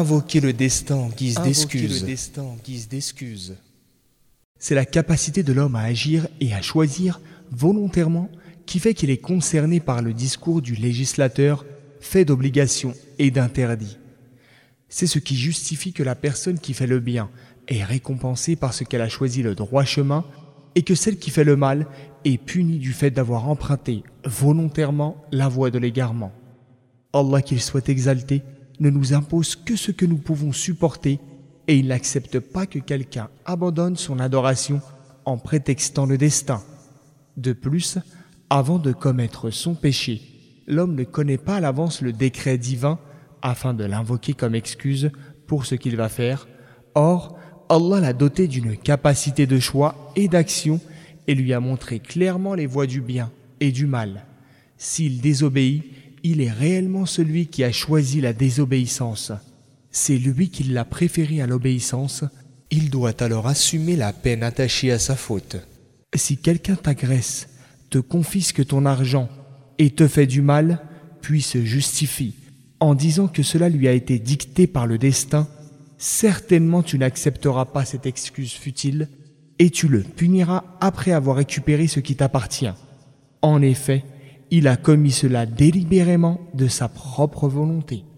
Invoquer le destin en guise d'excuse. C'est la capacité de l'homme à agir et à choisir volontairement qui fait qu'il est concerné par le discours du législateur fait d'obligations et d'interdits. C'est ce qui justifie que la personne qui fait le bien est récompensée parce qu'elle a choisi le droit chemin et que celle qui fait le mal est punie du fait d'avoir emprunté volontairement la voie de l'égarement. Allah, qu'il soit exalté, ne nous impose que ce que nous pouvons supporter et il n'accepte pas que quelqu'un abandonne son adoration en prétextant le destin. De plus, avant de commettre son péché, l'homme ne connaît pas à l'avance le décret divin afin de l'invoquer comme excuse pour ce qu'il va faire. Or, Allah l'a doté d'une capacité de choix et d'action et lui a montré clairement les voies du bien et du mal. S'il désobéit, il est réellement celui qui a choisi la désobéissance. C'est lui qui l'a préféré à l'obéissance. Il doit alors assumer la peine attachée à sa faute. Si quelqu'un t'agresse, te confisque ton argent et te fait du mal, puis se justifie en disant que cela lui a été dicté par le destin, certainement tu n'accepteras pas cette excuse futile et tu le puniras après avoir récupéré ce qui t'appartient. En effet, il a commis cela délibérément de sa propre volonté.